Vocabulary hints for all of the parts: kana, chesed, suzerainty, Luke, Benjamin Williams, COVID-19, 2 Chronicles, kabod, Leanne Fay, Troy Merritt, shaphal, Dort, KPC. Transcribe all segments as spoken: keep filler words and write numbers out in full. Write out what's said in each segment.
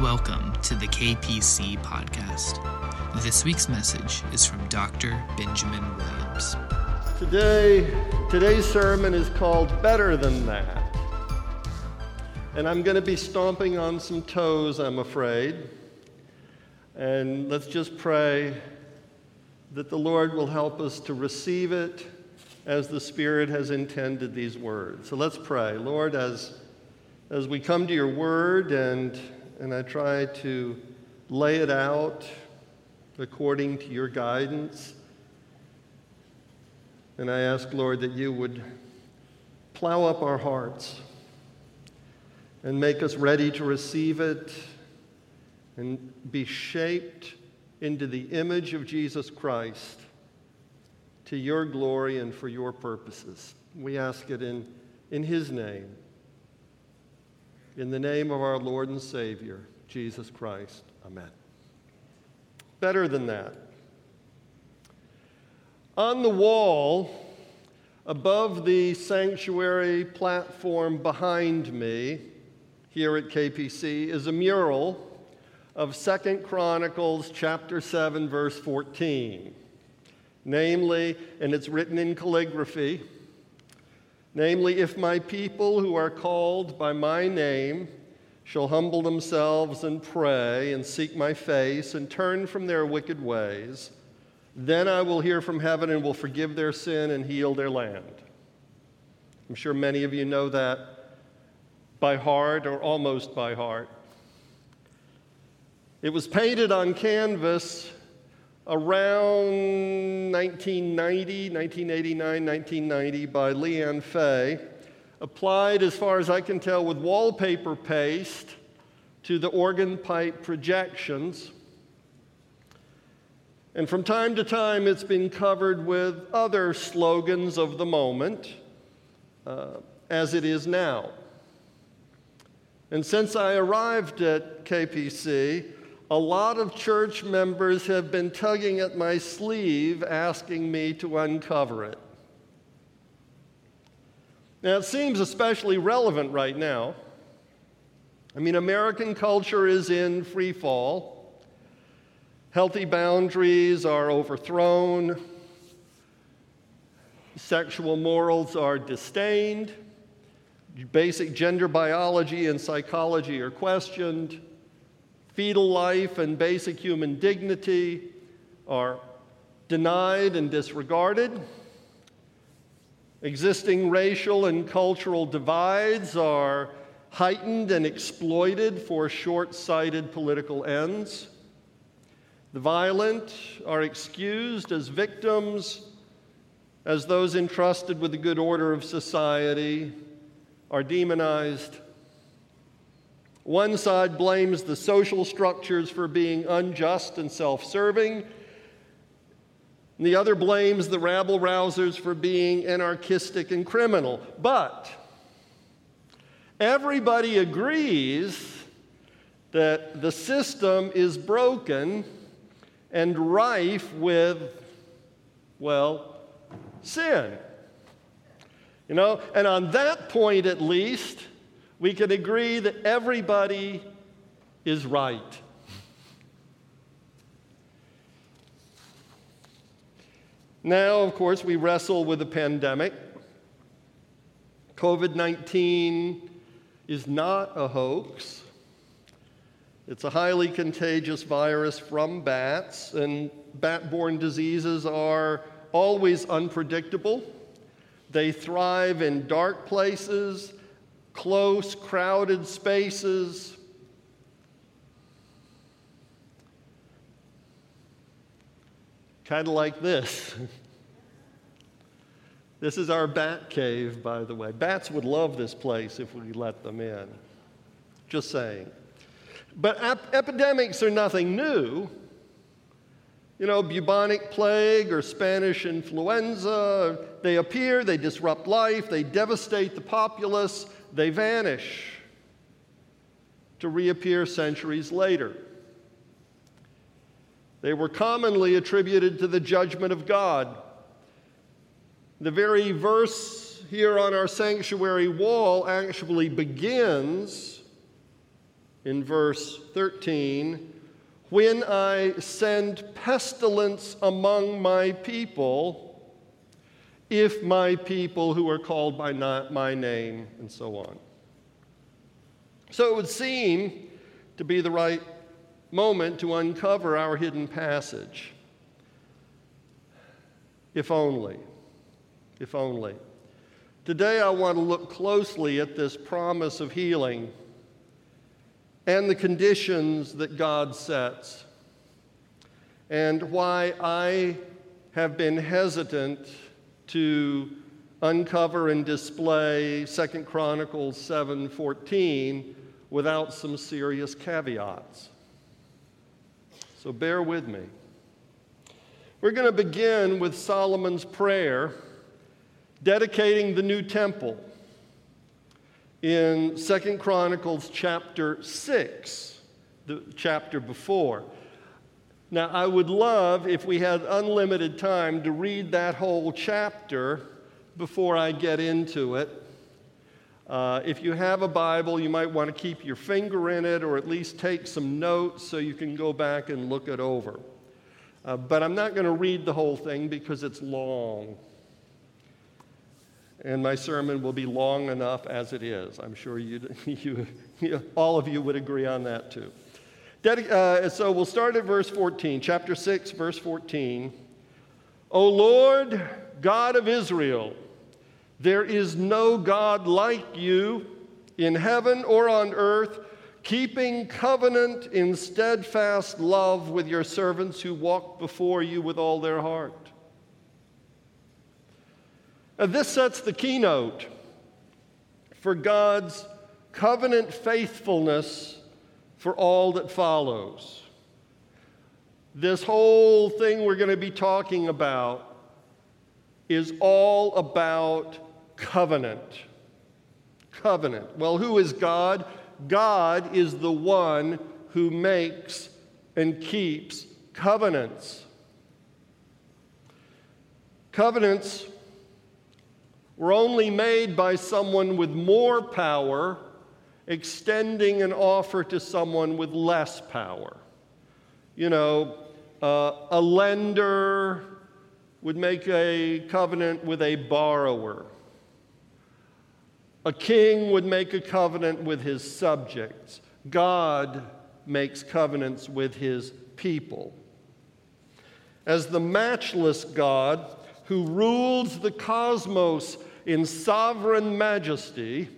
Welcome to the K P C podcast. This week's message is from Doctor Benjamin Williams. Today, today's sermon is called Better Than That. And I'm going to be stomping on some toes, I'm afraid. And let's just pray that the Lord will help us to receive it as the Spirit has intended these words. So let's pray. Lord, as as we come to your word and And I try to lay it out according to your guidance. And I ask, Lord, that you would plow up our hearts and make us ready to receive it and be shaped into the image of Jesus Christ to your glory and for your purposes. We ask it in, in his name. In the name of our Lord and Savior, Jesus Christ. Amen. Better than that. On the wall, above the sanctuary platform behind me, here at K P C, is a mural of Second Chronicles chapter seven, verse fourteen. Namely, and it's written in calligraphy, namely, if my people who are called by my name shall humble themselves and pray and seek my face and turn from their wicked ways, then I will hear from heaven and will forgive their sin and heal their land. I'm sure many of you know that by heart or almost by heart. It was painted on canvas around nineteen ninety, nineteen eighty-nine, nineteen ninety by Leanne Fay, applied, as far as I can tell, with wallpaper paste to the organ pipe projections. And from time to time, it's been covered with other slogans of the moment, uh, as it is now. And since I arrived at K P C, a lot of church members have been tugging at my sleeve, asking me to uncover it. Now, it seems especially relevant right now. I mean, American culture is in free fall. Healthy boundaries are overthrown. Sexual morals are disdained. Basic gender biology and psychology are questioned. Fetal life and basic human dignity are denied and disregarded. Existing racial and cultural divides are heightened and exploited for short-sighted political ends. The violent are excused as victims, as those entrusted with the good order of society are demonized. One side blames the social structures for being unjust and self-serving. The other blames the rabble-rousers for being anarchistic and criminal. But everybody agrees that the system is broken and rife with, well, sin. You know, and on that point at least, we can agree that everybody is right. Now, of course, we wrestle with a pandemic. COVID nineteen is not a hoax. It's a highly contagious virus from bats, and bat-borne diseases are always unpredictable. They thrive in dark places, close, crowded spaces. Kind of like this. This is our bat cave, by the way. Bats would love this place if we let them in. Just saying. But ap- epidemics are nothing new. You know, bubonic plague or Spanish influenza, they appear, they disrupt life, they devastate the populace. They vanish to reappear centuries later. They were commonly attributed to the judgment of God. The very verse here on our sanctuary wall actually begins in verse thirteen, "When I send pestilence among my people, if my people who are called by not my name," and so on. So it would seem to be the right moment to uncover our hidden passage. If only, if only. Today I want to look closely at this promise of healing and the conditions that God sets, and why I have been hesitant to uncover and display Second Chronicles seven fourteen without some serious caveats. So bear with me. We're going to begin with Solomon's prayer dedicating the new temple in Second Chronicles chapter six, the chapter before. Now, I would love, if we had unlimited time, to read that whole chapter before I get into it. Uh, if you have a Bible, you might want to keep your finger in it, or at least take some notes so you can go back and look it over. Uh, but I'm not going to read the whole thing because it's long. And my sermon will be long enough as it is. I'm sure you, you, you all of you would agree on that too. Dedic- uh, so we'll start at verse fourteen, chapter six, verse fourteen. "O Lord, God of Israel, there is no God like you in heaven or on earth, keeping covenant in steadfast love with your servants who walk before you with all their heart." Now, this sets the keynote for God's covenant faithfulness for all that follows. This whole thing we're going to be talking about is all about covenant. Covenant. Well, who is God? God is the one who makes and keeps covenants. Covenants were only made by someone with more power extending an offer to someone with less power. You know, uh, a lender would make a covenant with a borrower. A king would make a covenant with his subjects. God makes covenants with his people. As the matchless God who rules the cosmos in sovereign majesty,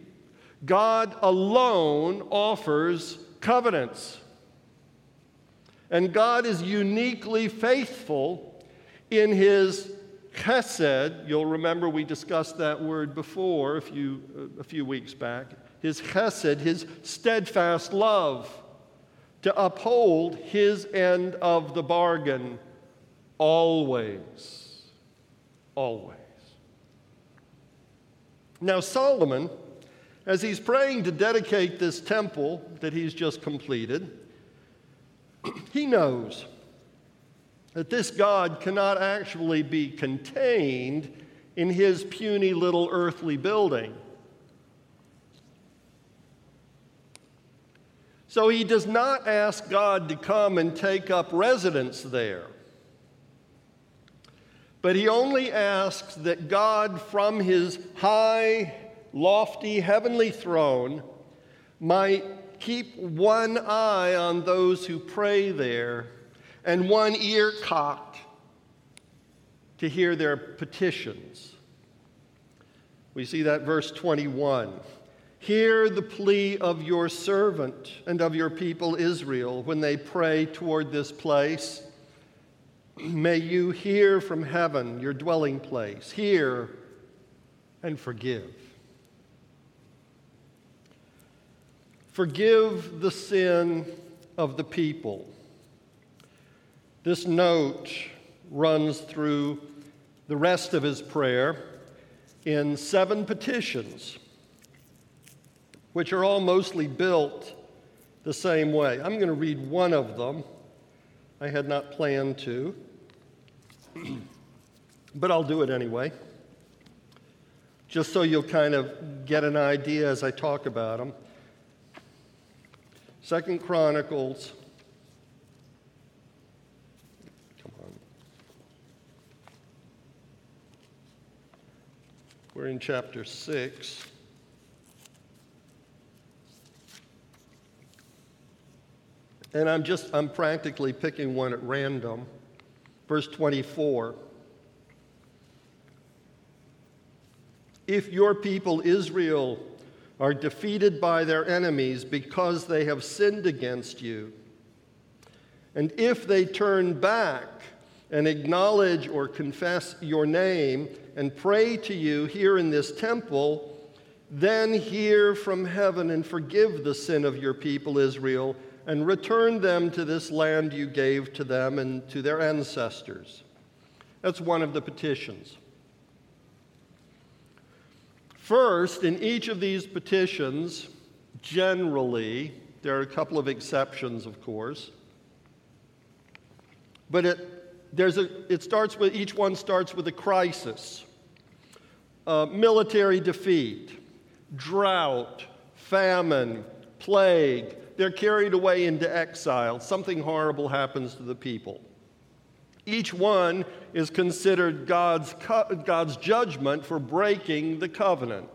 God alone offers covenants. And God is uniquely faithful in his chesed. You'll remember we discussed that word before a few, a few weeks back. His chesed, his steadfast love to uphold his end of the bargain always. Always. Now Solomon, as he's praying to dedicate this temple that he's just completed, he knows that this God cannot actually be contained in his puny little earthly building. So he does not ask God to come and take up residence there. But he only asks that God, from his high, lofty, heavenly throne, might keep one eye on those who pray there and one ear cocked to hear their petitions. We see that verse twenty-one. "Hear the plea of your servant and of your people Israel when they pray toward this place. May you hear from heaven, your dwelling place. Hear and forgive. Forgive the sin of the people." This note runs through the rest of his prayer in seven petitions, which are all mostly built the same way. I'm going to read one of them. I had not planned to, but I'll do it anyway, just so you'll kind of get an idea as I talk about them. Second Chronicles. Come on. We're in chapter six. And I'm just, I'm practically picking one at random. Verse twenty-four. If your people Israel are defeated by their enemies because they have sinned against you, and if they turn back and acknowledge or confess your name and pray to you here in this temple, then hear from heaven and forgive the sin of your people Israel and return them to this land you gave to them and to their ancestors. That's one of the petitions. First, in each of these petitions, generally, there are a couple of exceptions, of course, but it, there's a, it starts with, each one starts with a crisis. Uh, military defeat, drought, famine, plague, they're carried away into exile. Something horrible happens to the people. Each one is considered God's co- God's judgment for breaking the covenant.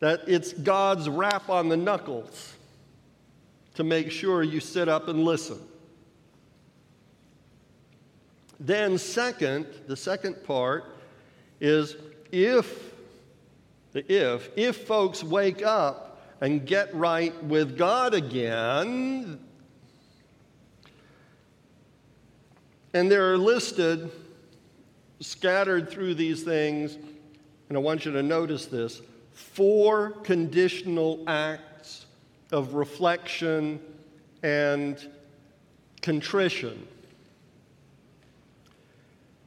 That it's God's rap on the knuckles to make sure you sit up and listen. Then second, the second part is if, the if, if folks wake up and get right with God again, and there are listed, scattered through these things, and I want you to notice this, four conditional acts of reflection and contrition,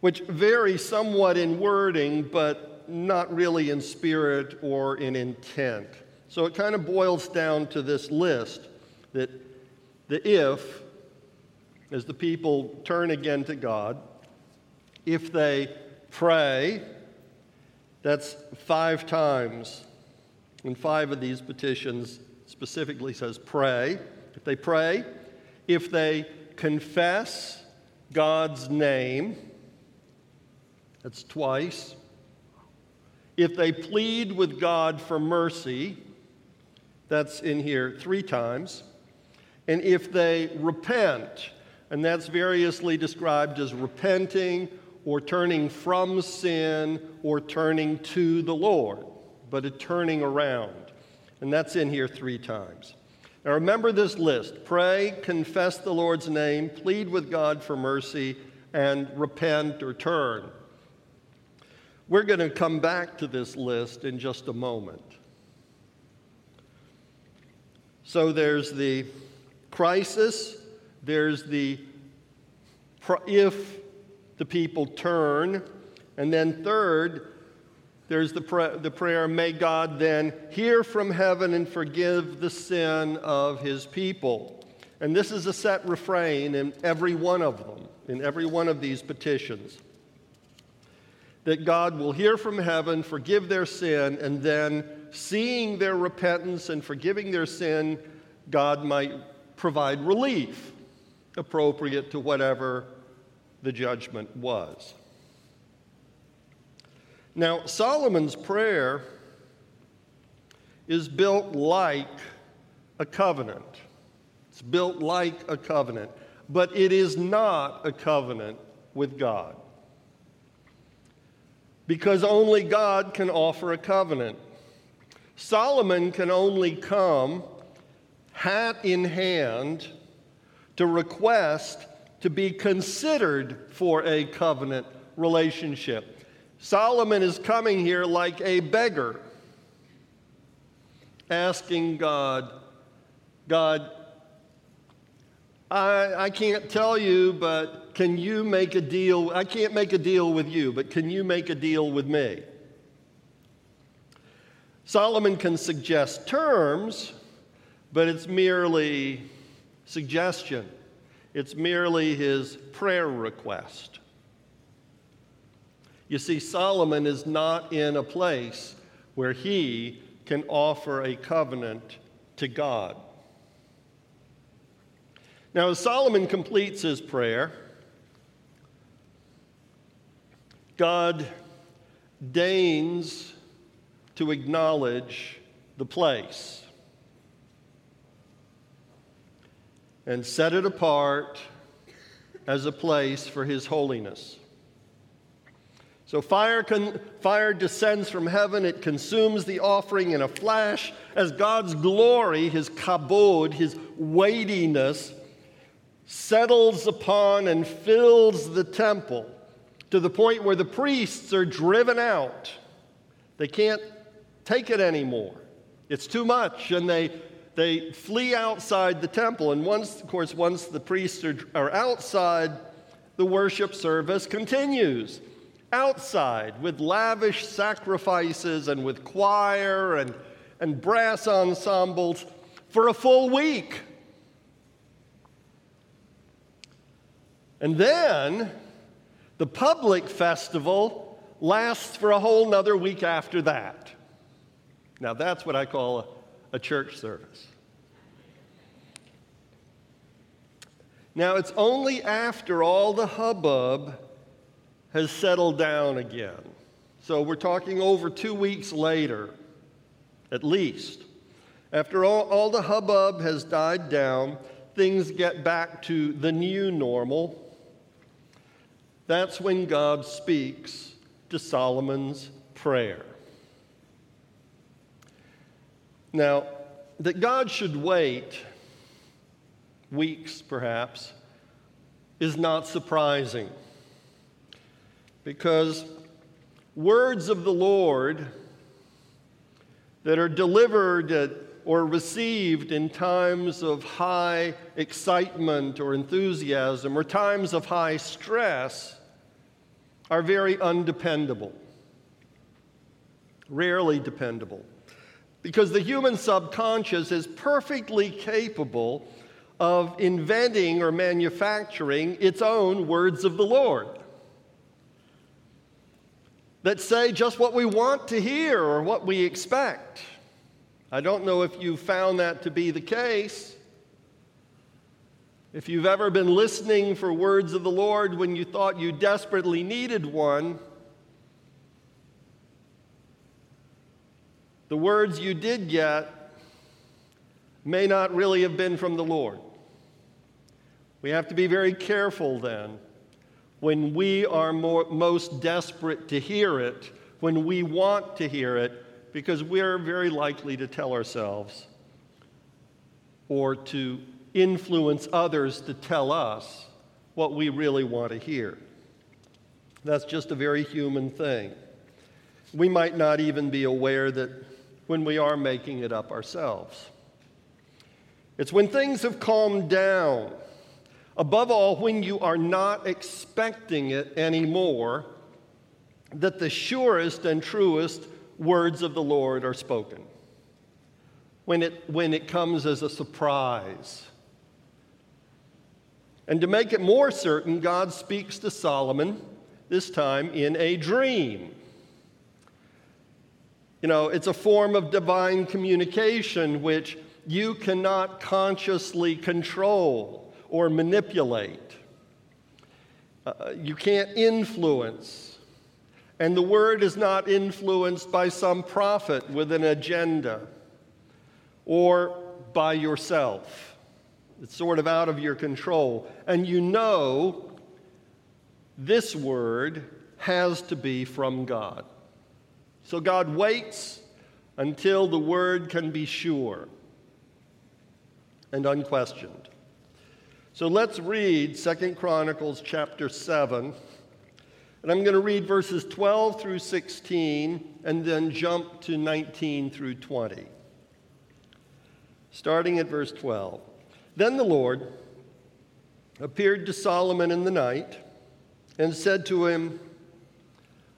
which vary somewhat in wording, but not really in spirit or in intent. So it kind of boils down to this list, that the if, as the people turn again to God, if they pray, that's five times. And five of these petitions specifically says pray. If they pray, if they confess God's name, that's twice. If they plead with God for mercy, that's in here three times. And if they repent, and that's variously described as repenting or turning from sin or turning to the Lord, but a turning around. And that's in here three times. Now remember this list. Pray, confess the Lord's name, plead with God for mercy, and repent or turn. We're going to come back to this list in just a moment. So there's the crisis. There's the if the people turn. And then third, there's the, pra- the prayer, may God then hear from heaven and forgive the sin of his people. And this is a set refrain in every one of them, in every one of these petitions, that God will hear from heaven, forgive their sin, and then seeing their repentance and forgiving their sin, God might provide relief appropriate to whatever the judgment was. Now, Solomon's prayer is built like a covenant. It's built like a covenant, but it is not a covenant with God, because only God can offer a covenant. Solomon can only come hat in hand to request to be considered for a covenant relationship. Solomon is coming here like a beggar, asking God, God, I, I can't tell you, but can you make a deal? I can't make a deal with you, but can you make a deal with me? Solomon can suggest terms, but it's merely suggestion. It's merely his prayer request. You see, Solomon is not in a place where he can offer a covenant to God. Now, as Solomon completes his prayer, God deigns to acknowledge the place and set it apart as a place for his holiness. So fire, con- fire descends from heaven. It consumes the offering in a flash as God's glory, his kabod, his weightiness, settles upon and fills the temple to the point where the priests are driven out. They can't take it anymore. It's too much, and they they flee outside the temple. And once, of course, once the priests are, are outside, the worship service continues. Outside with lavish sacrifices and with choir and, and brass ensembles for a full week. And then the public festival lasts for a whole nother week after that. Now that's what I call a, a church service. Now it's only after all the hubbub has settled down again. So we're talking over two weeks later, at least. After all, all the hubbub has died down, things get back to the new normal. That's when God speaks to Solomon's prayer. Now, that God should wait weeks, perhaps, is not surprising, because words of the Lord that are delivered or received in times of high excitement or enthusiasm or times of high stress are very undependable, rarely dependable, because the human subconscious is perfectly capable of inventing or manufacturing its own words of the Lord that say just what we want to hear or what we expect. I don't know if you found that to be the case. If you've ever been listening for words of the Lord when you thought you desperately needed one, the words you did get may not really have been from the Lord. We have to be very careful then when we are more, most desperate to hear it, when we want to hear it, because we're very likely to tell ourselves or to influence others to tell us what we really want to hear. That's just a very human thing. We might not even be aware that when we are making it up ourselves. It's when things have calmed down, above all, when you are not expecting it anymore, that the surest and truest words of the Lord are spoken. When it, when it comes as a surprise. And to make it more certain, God speaks to Solomon, this time in a dream. You know, it's a form of divine communication which you cannot consciously control or manipulate. Uh, you can't influence. And the word is not influenced by some prophet with an agenda or by yourself. It's sort of out of your control. And you know this word has to be from God. So God waits until the word can be sure and unquestioned. So let's read Second Chronicles chapter seven, and I'm going to read verses twelve through sixteen and then jump to nineteen through twenty. Starting at verse twelve. Then the Lord appeared to Solomon in the night and said to him,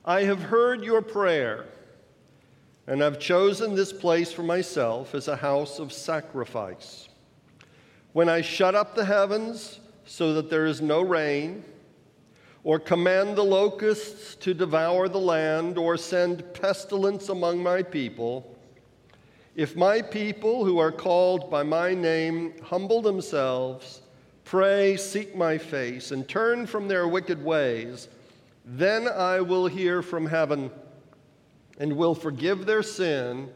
I have heard your prayer, and I've chosen this place for myself as a house of sacrifice. When I shut up the heavens so that there is no rain, or command the locusts to devour the land, or send pestilence among my people, if my people who are called by my name humble themselves, pray, seek my face, and turn from their wicked ways, then I will hear from heaven and will forgive their sin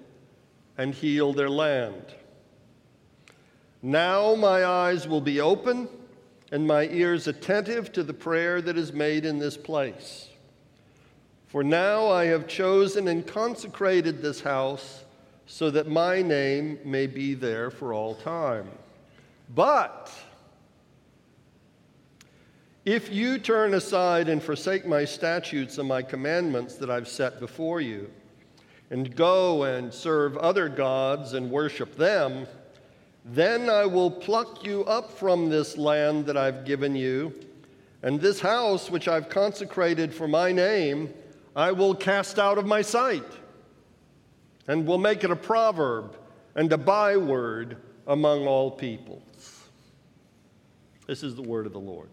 and heal their land. Now my eyes will be open and my ears attentive to the prayer that is made in this place. For now I have chosen and consecrated this house so that my name may be there for all time. But if you turn aside and forsake my statutes and my commandments that I've set before you, and go and serve other gods and worship them, then I will pluck you up from this land that I've given you, and this house which I've consecrated for my name, I will cast out of my sight, and will make it a proverb and a byword among all peoples. This is the word of the Lord.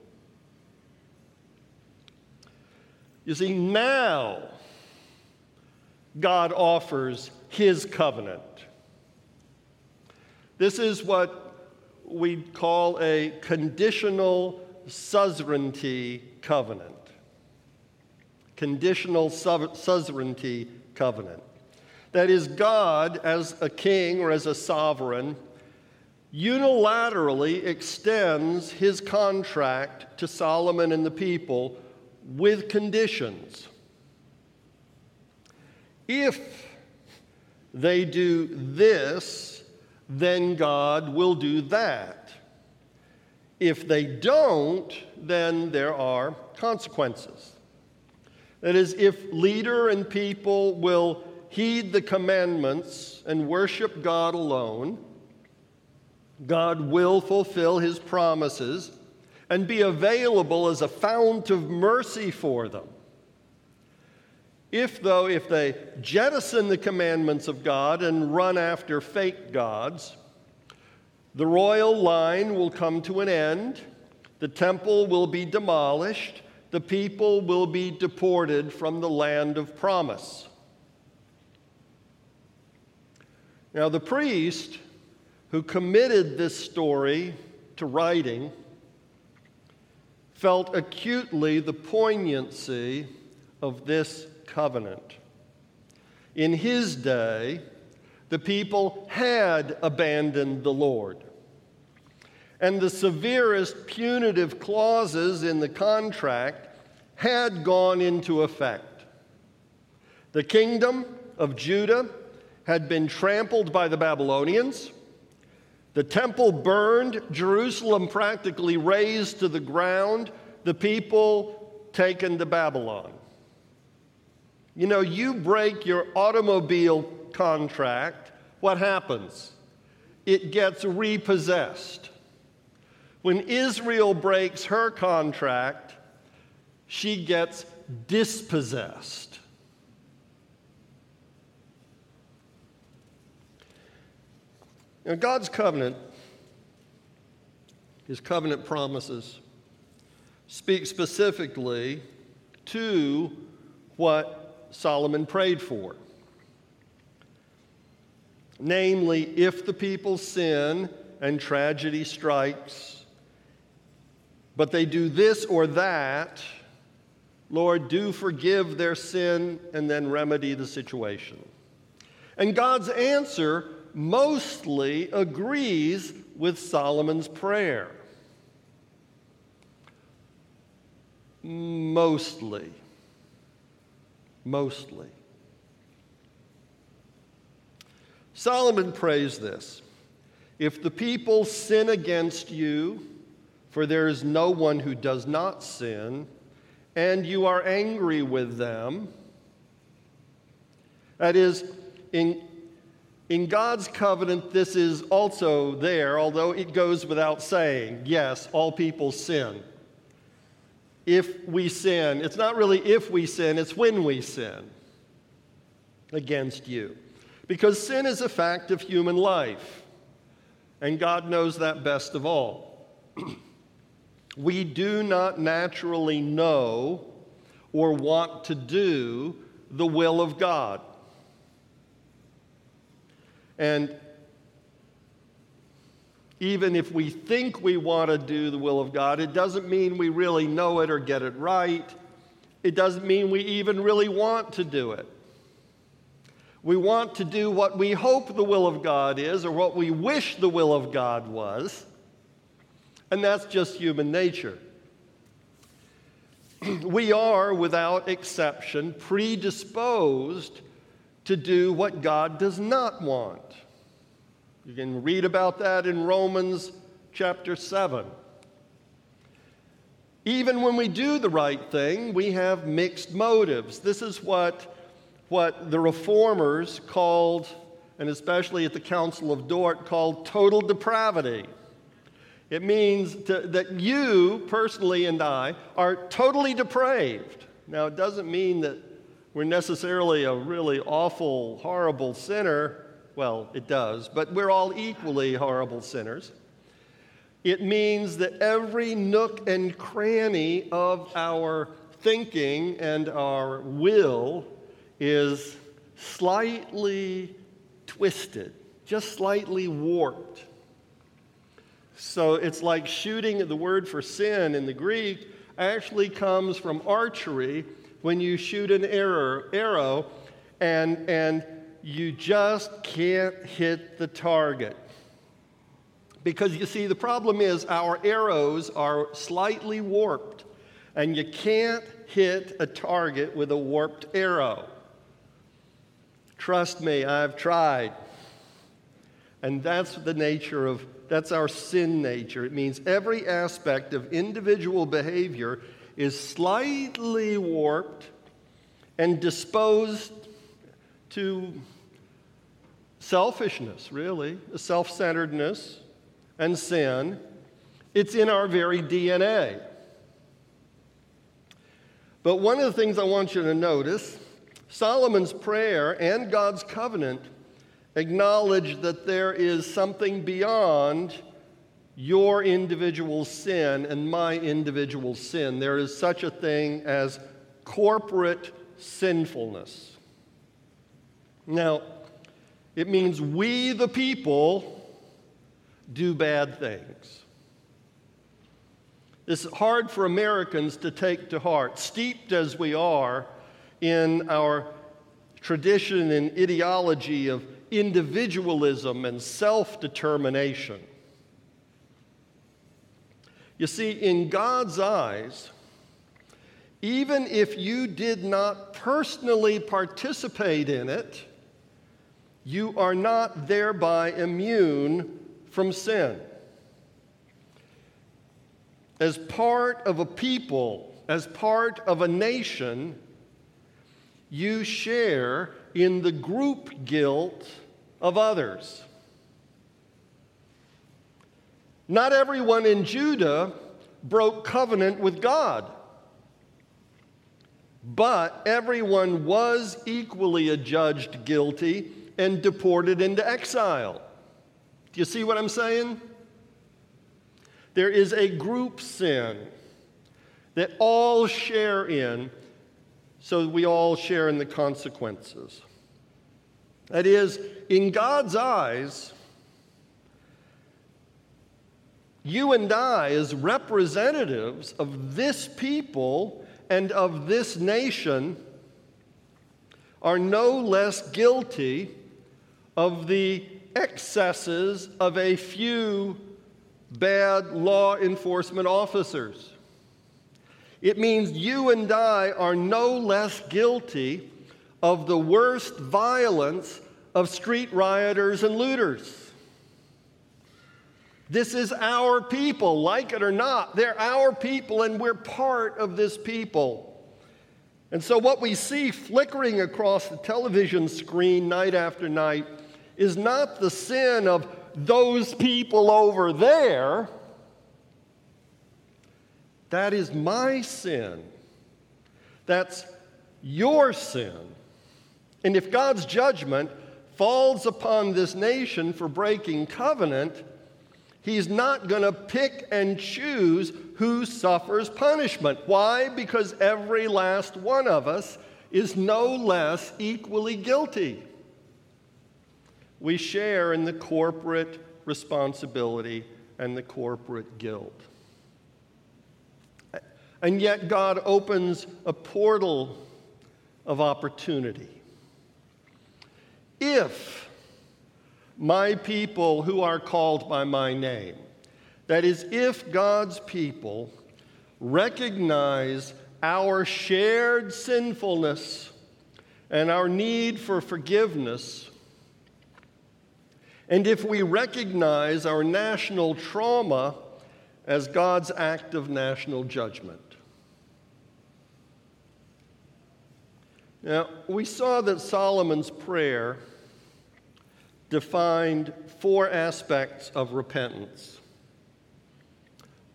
You see, now God offers his covenant. This is what we call a conditional suzerainty covenant. Conditional su- suzerainty covenant. That is, God, as a king or as a sovereign, unilaterally extends his contract to Solomon and the people with conditions. If they do this, then God will do that. If they don't, then there are consequences. That is, if leader and people will heed the commandments and worship God alone, God will fulfill his promises and be available as a fount of mercy for them. If, though, if they jettison the commandments of God and run after fake gods, the royal line will come to an end, the temple will be demolished, the people will be deported from the land of promise. Now, the priest who committed this story to writing felt acutely the poignancy of this covenant. In his day, the people had abandoned the Lord, and the severest punitive clauses in the contract had gone into effect. The kingdom of Judah had been trampled by the Babylonians. The temple burned, Jerusalem practically razed to the ground, the people taken to Babylon. You know, you break your automobile contract, what happens? It gets repossessed. When Israel breaks her contract, she gets dispossessed. Now, God's covenant, his covenant promises, speak specifically to what Solomon prayed for. Namely, if the people sin and tragedy strikes, but they do this or that, Lord, do forgive their sin and then remedy the situation. And God's answer mostly agrees with Solomon's prayer. Mostly. Mostly. Solomon prays this: if the people sin against you, for there is no one who does not sin, and you are angry with them. That is, in In God's covenant, this is also there, although it goes without saying. Yes, all people sin. If we sin, it's not really if we sin, it's when we sin against you. Because sin is a fact of human life, and God knows that best of all. We do not naturally know or want to do the will of God. And even if we think we want to do the will of God, it doesn't mean we really know it or get it right. It doesn't mean we even really want to do it. We want to do what we hope the will of God is or what we wish the will of God was, and that's just human nature. We are, without exception, predisposed to do what God does not want. You can read about that in Romans chapter seven. Even when we do the right thing, we have mixed motives. This is what, what the reformers called, and especially at the Council of Dort, called total depravity. It means to, that you, personally, and I are totally depraved. Now, it doesn't mean that we're necessarily a really awful, horrible sinner. Well, it does, but we're all equally horrible sinners. It means that every nook and cranny of our thinking and our will is slightly twisted, just slightly warped. So it's like shooting. The word for sin in the Greek actually comes from archery, when you shoot an arrow, arrow and, and you just can't hit the target. Because you see, the problem is our arrows are slightly warped, and you can't hit a target with a warped arrow. Trust me, I've tried. And that's the nature of That's our sin nature. It means every aspect of individual behavior is slightly warped and disposed to selfishness, really, self-centeredness and sin. It's in our very D N A. But one of the things I want you to notice, Solomon's prayer and God's covenant acknowledge that there is something beyond your individual sin and my individual sin. There is such a thing as corporate sinfulness. Now, it means we, the people, do bad things. It's hard for Americans to take to heart, steeped as we are in our tradition and ideology of individualism and self-determination. You see, in God's eyes, even if you did not personally participate in it, you are not thereby immune from sin. As part of a people, as part of a nation, you share in the group guilt of others. Not everyone in Judah broke covenant with God, but everyone was equally adjudged guilty and deported into exile. Do you see what I'm saying? There is a group sin that all share in, so we all share in the consequences. That is, in God's eyes, you and I, as representatives of this people and of this nation, are no less guilty of the excesses of a few bad law enforcement officers. It means you and I are no less guilty of the worst violence of street rioters and looters. This is our people, like it or not. They're our people, and we're part of this people. And so what we see flickering across the television screen night after night is not the sin of those people over there. That is my sin. That's your sin. And if God's judgment falls upon this nation for breaking covenant, he's not going to pick and choose who suffers punishment. Why? Because every last one of us is no less equally guilty. We share in the corporate responsibility and the corporate guilt. And yet God opens a portal of opportunity. If my people who are called by my name, that is, if God's people recognize our shared sinfulness and our need for forgiveness, and if we recognize our national trauma as God's act of national judgment. Now, we saw that Solomon's prayer defined four aspects of repentance.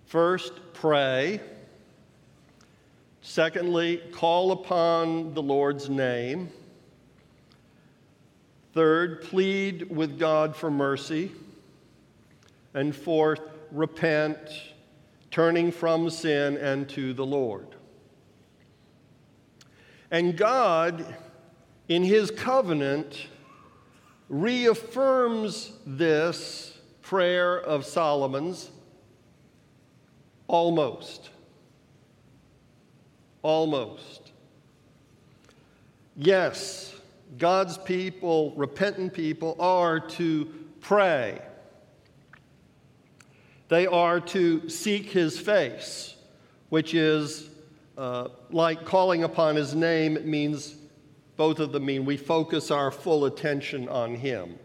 First, pray. Secondly, call upon the Lord's name. Third, plead with God for mercy. And fourth, repent, turning from sin and to the Lord. And God, in his covenant, reaffirms this prayer of Solomon's almost. Almost. Yes, God's people, repentant people, are to pray. They are to seek his face, which is Uh, like calling upon his name. It means, both of them mean we focus our full attention on him.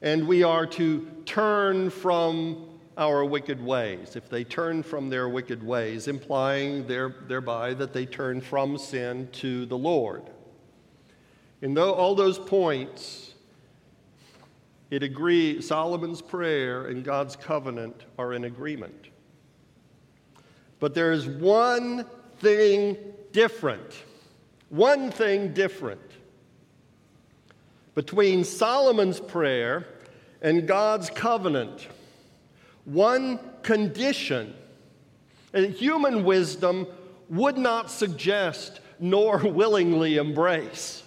And we are to turn from our wicked ways. If they turn from their wicked ways, implying there, thereby that they turn from sin to the Lord. In though all those points, it agrees, Solomon's prayer and God's covenant are in agreement. But there is one thing different, one thing different between Solomon's prayer and God's covenant. One condition. And human wisdom would not suggest nor willingly embrace,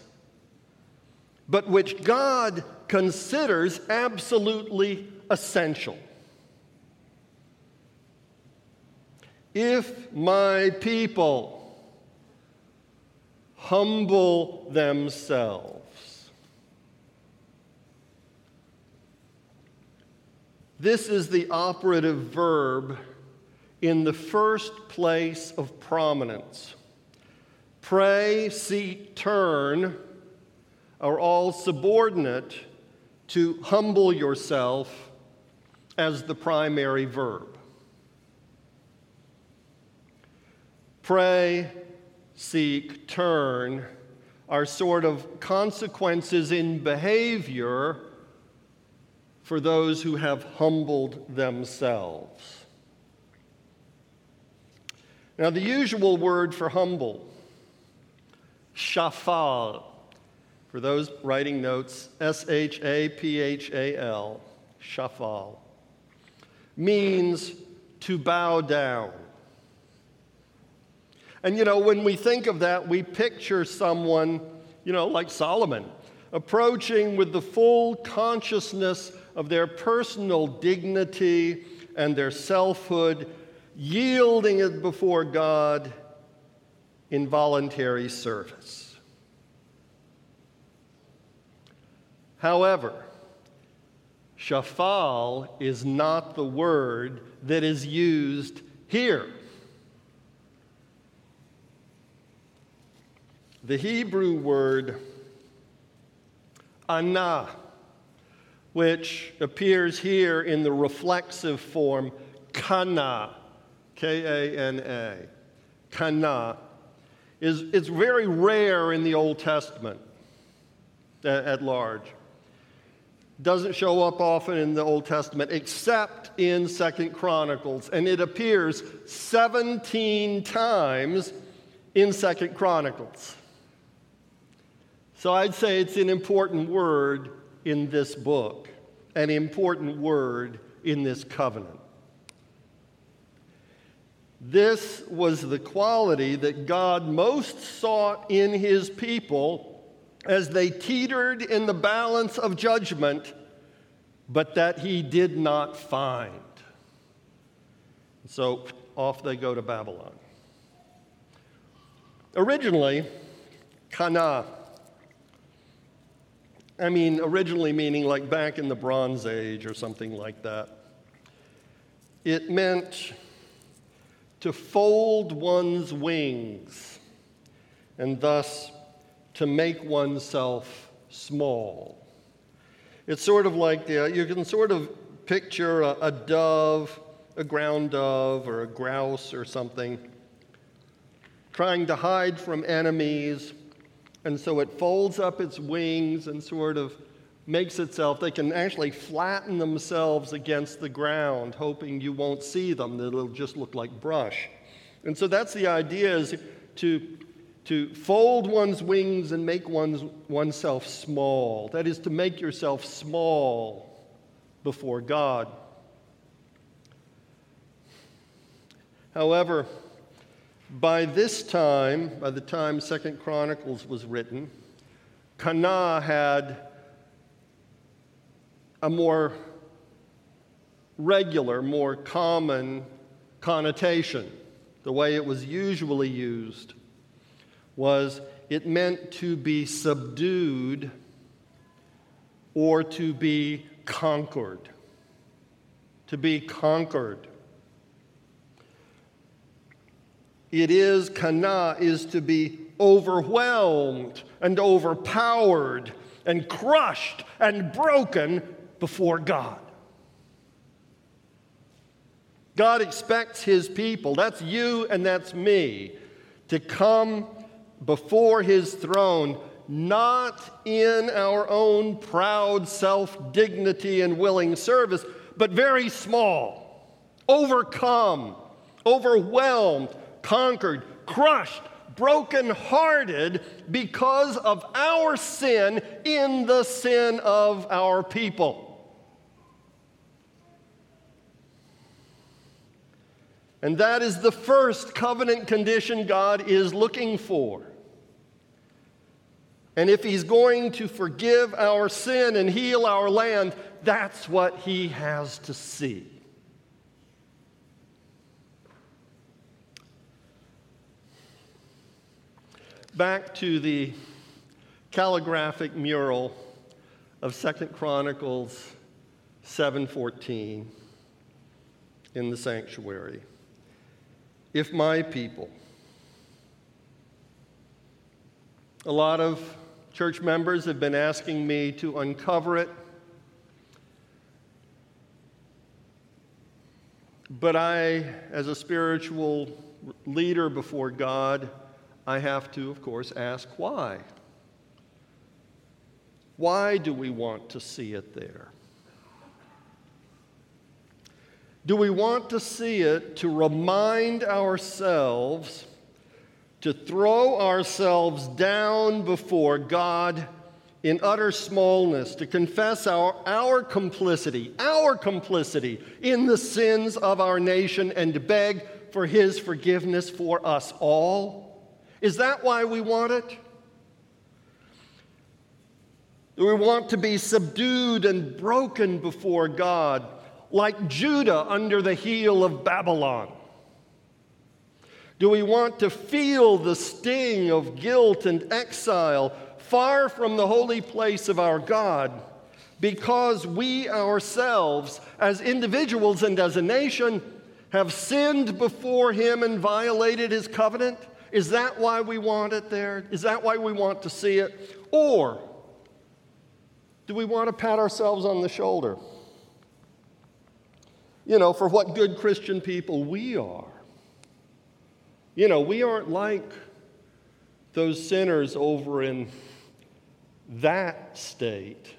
but which God considers absolutely essential. If my people humble themselves. This is the operative verb in the first place of prominence. Pray, seek, turn are all subordinate to humble yourself as the primary verb. Pray, seek, turn are sort of consequences in behavior for those who have humbled themselves. Now, the usual word for humble, shaphal, for those writing notes, S H A P H A L, shaphal, means to bow down. And, you know, when we think of that, we picture someone, you know, like Solomon, approaching with the full consciousness of their personal dignity and their selfhood, yielding it before God in voluntary service. However, shaphal is not the word that is used here. The Hebrew word kana, which appears here in the reflexive form kana, K A N A, kana, is it's very rare in the Old Testament at large. Doesn't show up often in the Old Testament except in Second Chronicles, and it appears seventeen times in Second Chronicles. So I'd say it's an important word in this book, an important word in this covenant. This was the quality that God most sought in his people as they teetered in the balance of judgment but that he did not find. So off they go to Babylon. Originally, kana, I mean, originally meaning like back in the Bronze Age or something like that, it meant to fold one's wings and thus to make oneself small. It's sort of like, the, you can sort of picture a, a dove, a ground dove or a grouse or something, trying to hide from enemies, and so it folds up its wings and sort of makes itself, they can actually flatten themselves against the ground, hoping you won't see them, that it'll just look like brush. And so that's the idea, is to, to fold one's wings and make one's, oneself small. That is, to make yourself small before God. However, by this time, by the time Second Chronicles was written, kana had a more regular, more common connotation. The way it was usually used was it meant to be subdued or to be conquered. To be conquered. It is, kana is to be overwhelmed and overpowered and crushed and broken before God. God expects his people, that's you and that's me, to come before his throne, not in our own proud self-dignity and willing service, but very small, overcome, overwhelmed, conquered, crushed, broken-hearted because of our sin in the sin of our people. And that is the first covenant condition God is looking for. And if he's going to forgive our sin and heal our land, that's what he has to see. Back to the calligraphic mural of Second Chronicles seven fourteen in the sanctuary. If my people, a lot of church members have been asking me to uncover it, but I, as a spiritual leader before God, I have to, of course, ask why. Why do we want to see it there? Do we want to see it to remind ourselves to throw ourselves down before God in utter smallness, to confess our, our complicity, our complicity in the sins of our nation and to beg for his forgiveness for us all? Is that why we want it? Do we want to be subdued and broken before God, like Judah under the heel of Babylon? Do we want to feel the sting of guilt and exile far from the holy place of our God because we ourselves, as individuals and as a nation, have sinned before him and violated his covenant? Is that why we want it there? Is that why we want to see it? Or do we want to pat ourselves on the shoulder? You know, for what good Christian people we are. You know, we aren't like those sinners over in that state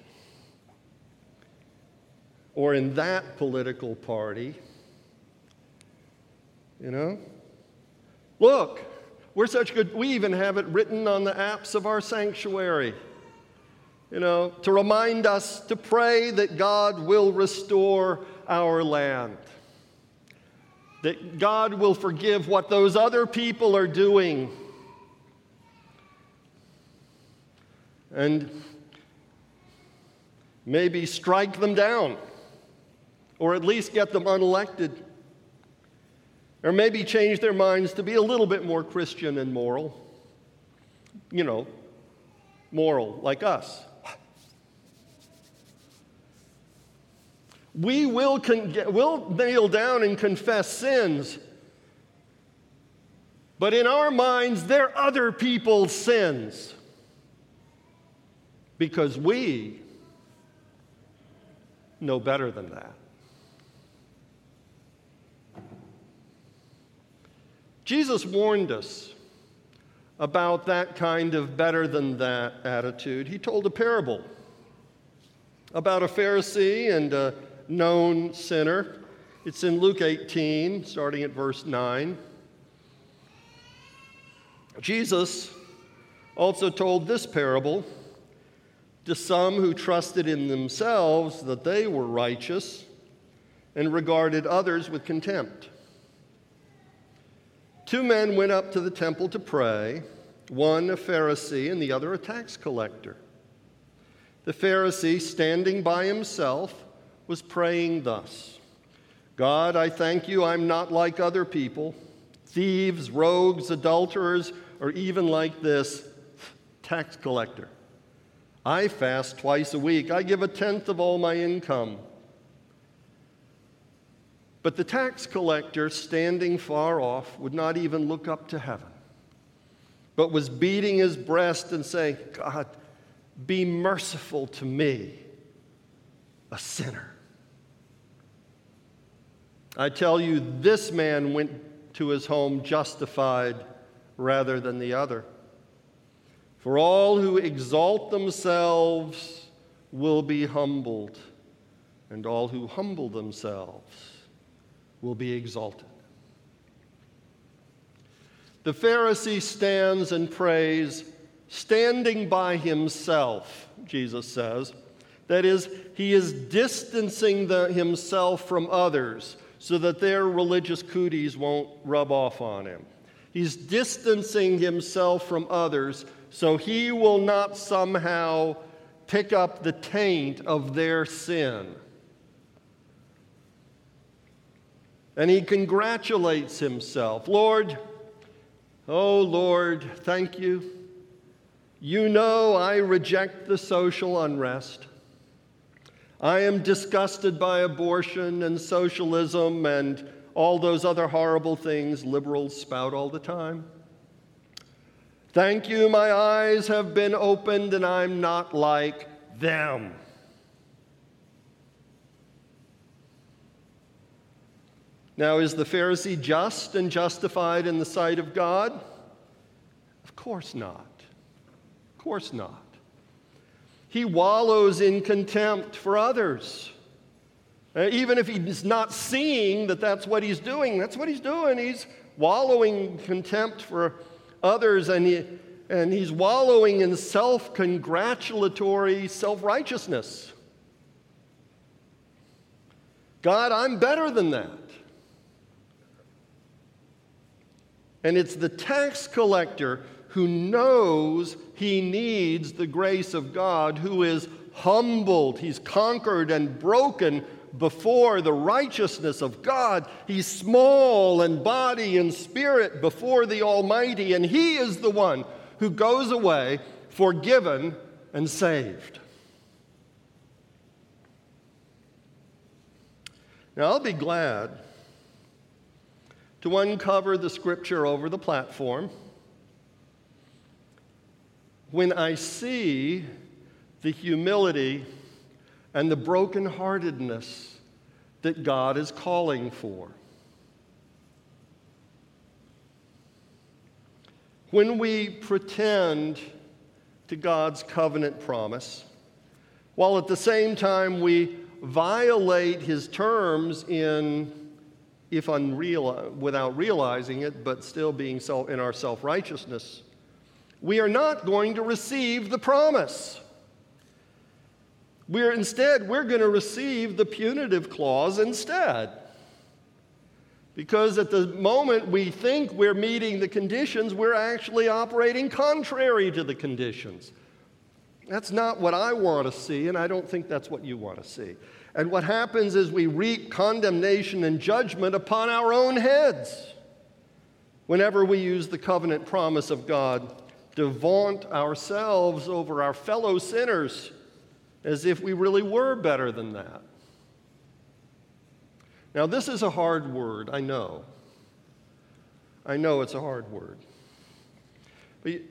or in that political party. You know? Look. We're such good, we even have it written on the apse of our sanctuary, you know, to remind us to pray that God will restore our land, that God will forgive what those other people are doing. And maybe strike them down, or at least get them unelected, or maybe change their minds to be a little bit more Christian and moral, you know, moral like us. We will con- we'll kneel down and confess sins, but in our minds, they're other people's sins, because we know better than that. Jesus warned us about that kind of better than that attitude. He told a parable about a Pharisee and a known sinner. It's in Luke eighteen, starting at verse nine. Jesus also told this parable to some who trusted in themselves that they were righteous and regarded others with contempt. Two men went up to the temple to pray, one a Pharisee and the other a tax collector. The Pharisee, standing by himself, was praying thus, "God, I thank you I'm not like other people, thieves, rogues, adulterers, or even like this tax collector. I fast twice a week. I give a tenth of all my income." But the tax collector, standing far off, would not even look up to heaven, but was beating his breast and saying, "God, be merciful to me, a sinner." I tell you, this man went to his home justified rather than the other. For all who exalt themselves will be humbled, and all who humble themselves will be exalted. The Pharisee stands and prays, standing by himself, Jesus says. That is, he is distancing the, himself from others so that their religious cooties won't rub off on him. He's distancing himself from others so he will not somehow pick up the taint of their sin. And he congratulates himself. "Lord, oh Lord, thank you. You know I reject the social unrest. I am disgusted by abortion and socialism and all those other horrible things liberals spout all the time. Thank you, my eyes have been opened and I'm not like them." Now, is the Pharisee just and justified in the sight of God? Of course not. Of course not. He wallows in contempt for others. Even if he's not seeing that that's what he's doing, that's what he's doing. He's wallowing in contempt for others, and he, and he's wallowing in self-congratulatory self-righteousness. "God, I'm better than that." And it's the tax collector who knows he needs the grace of God, who is humbled. He's conquered and broken before the righteousness of God. He's small in body and spirit before the Almighty, and he is the one who goes away forgiven and saved. Now, I'll be glad to uncover the scripture over the platform when I see the humility and the brokenheartedness that God is calling for. When we pretend to God's covenant promise, while at the same time we violate his terms in, if unreal, without realizing it, but still being self, in our self-righteousness, we are not going to receive the promise. We're instead, we're going to receive the punitive clause instead. Because at the moment we think we're meeting the conditions, we're actually operating contrary to the conditions. That's not what I want to see, and I don't think that's what you want to see. And what happens is we reap condemnation and judgment upon our own heads whenever we use the covenant promise of God to vaunt ourselves over our fellow sinners as if we really were better than that. Now, this is a hard word, I know. I know it's a hard word. But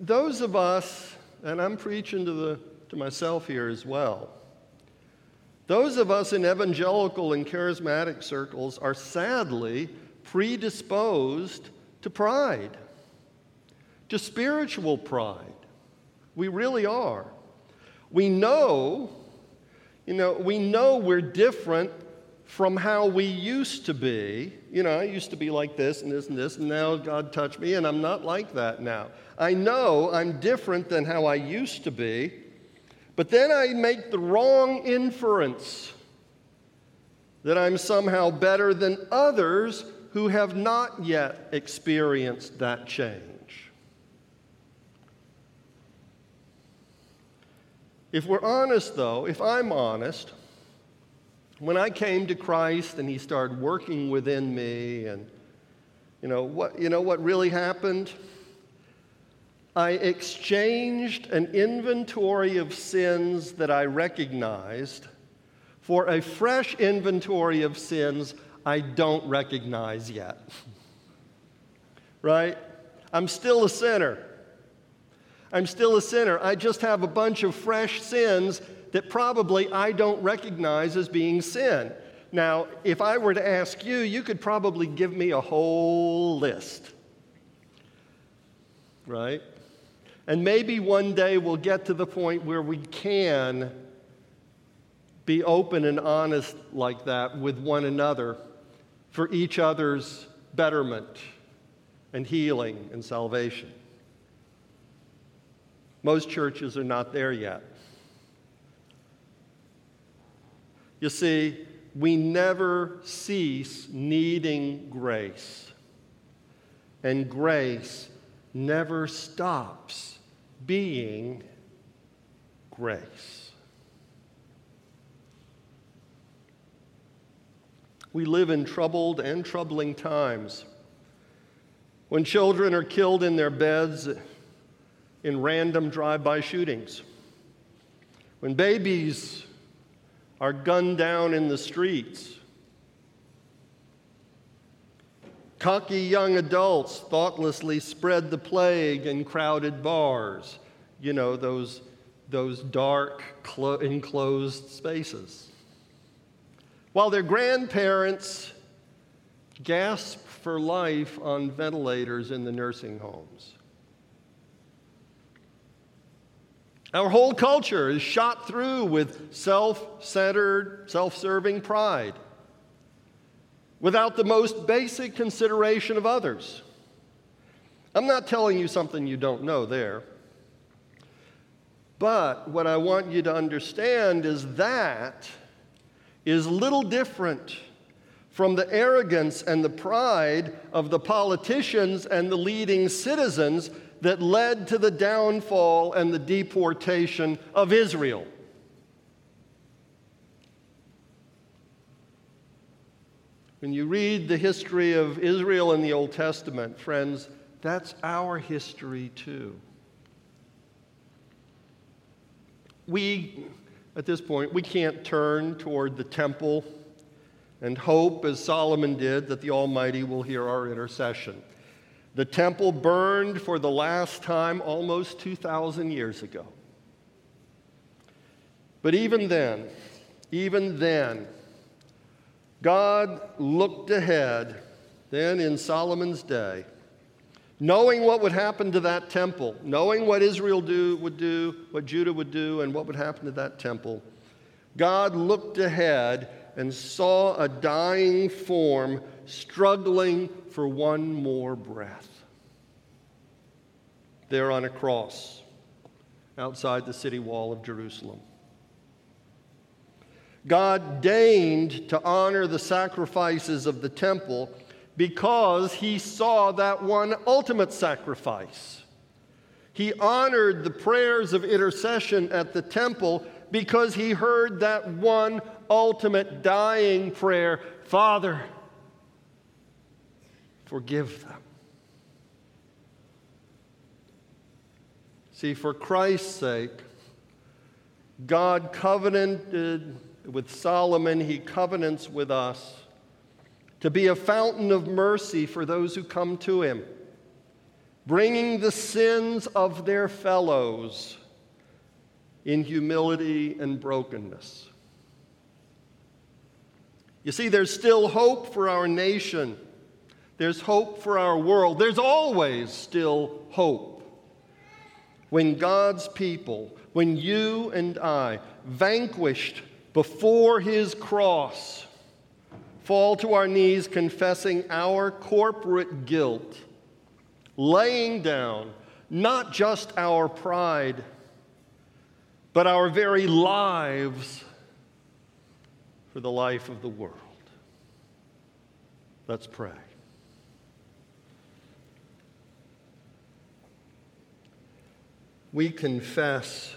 those of us, and I'm preaching to the to myself here as well, those of us in evangelical and charismatic circles are sadly predisposed to pride, to spiritual pride. We really are. We know, you know, we know we're different from how we used to be. You know, I used to be like this and this and this, and now God touched me, and I'm not like that now. I know I'm different than how I used to be, but then I make the wrong inference that I'm somehow better than others who have not yet experienced that change. If we're honest, though, if I'm honest, when I came to Christ and He started working within me, and you know what, you know what really happened? I exchanged an inventory of sins that I recognized for a fresh inventory of sins I don't recognize yet. Right? I'm still a sinner. I'm still a sinner. I just have a bunch of fresh sins that probably I don't recognize as being sin. Now, if I were to ask you, you could probably give me a whole list. Right? And maybe one day we'll get to the point where we can be open and honest like that with one another for each other's betterment and healing and salvation. Most churches are not there yet. You see, we never cease needing grace, and grace never stops being grace. We live in troubled and troubling times. When children are killed in their beds in random drive-by shootings, when babies are gunned down in the streets, cocky young adults thoughtlessly spread the plague in crowded bars, you know, those, those dark, clo- enclosed spaces, while their grandparents gasp for life on ventilators in the nursing homes. Our whole culture is shot through with self-centered, self-serving pride, without the most basic consideration of others. I'm not telling you something you don't know there. But what I want you to understand is that is little different from the arrogance and the pride of the politicians and the leading citizens that led to the downfall and the deportation of Israel. When you read the history of Israel in the Old Testament, friends, that's our history too. We, at this point, we can't turn toward the temple and hope, as Solomon did, that the Almighty will hear our intercession. The temple burned for the last time almost two thousand years ago. But even then, even then, God looked ahead, then in Solomon's day, knowing what would happen to that temple, knowing what Israel do, would do, what Judah would do, and what would happen to that temple. God looked ahead and saw a dying form struggling for one more breath there on a cross outside the city wall of Jerusalem. God deigned to honor the sacrifices of the temple because He saw that one ultimate sacrifice. He honored the prayers of intercession at the temple because he heard that one ultimate dying prayer, Father, forgive them. See, for Christ's sake, God covenanted with Solomon, he covenants with us to be a fountain of mercy for those who come to him, bringing the sins of their fellows in humility and brokenness. You see, there's still hope for our nation. There's hope for our world. There's always still hope. When God's people, when you and I, vanquished before his cross, fall to our knees confessing our corporate guilt, laying down not just our pride, but our very lives for the life of the world. Let's pray. We confess,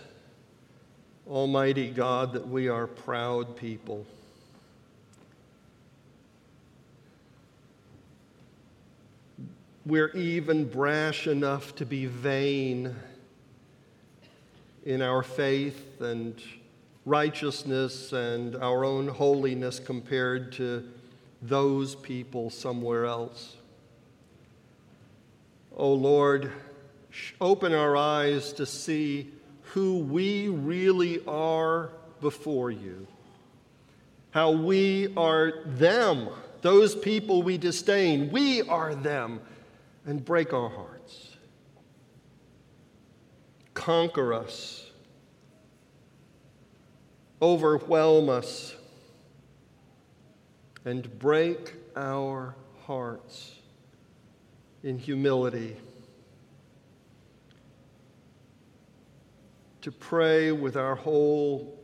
Almighty God, that we are proud people. We're even brash enough to be vain in our faith and righteousness and our own holiness compared to those people somewhere else. Oh Lord, open our eyes to see who we really are before you, how we are them, those people we disdain. We are them, and break our hearts. Conquer us. Overwhelm us. And break our hearts in humility, to pray with our whole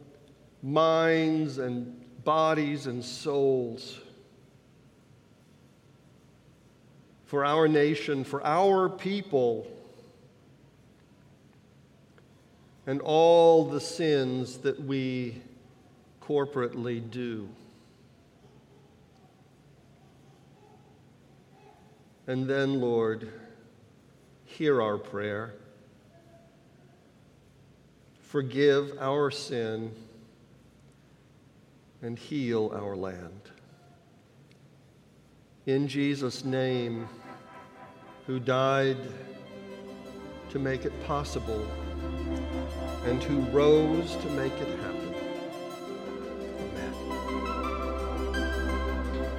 minds and bodies and souls for our nation, for our people, and all the sins that we corporately do. And then, Lord, hear our prayer. Forgive our sin and heal our land. In Jesus' name, who died to make it possible and who rose to make it happen. Amen.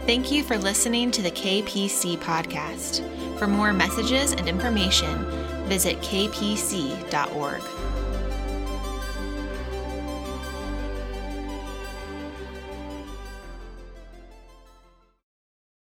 Thank you for listening to the K P C podcast. For more messages and information, visit k p c dot org.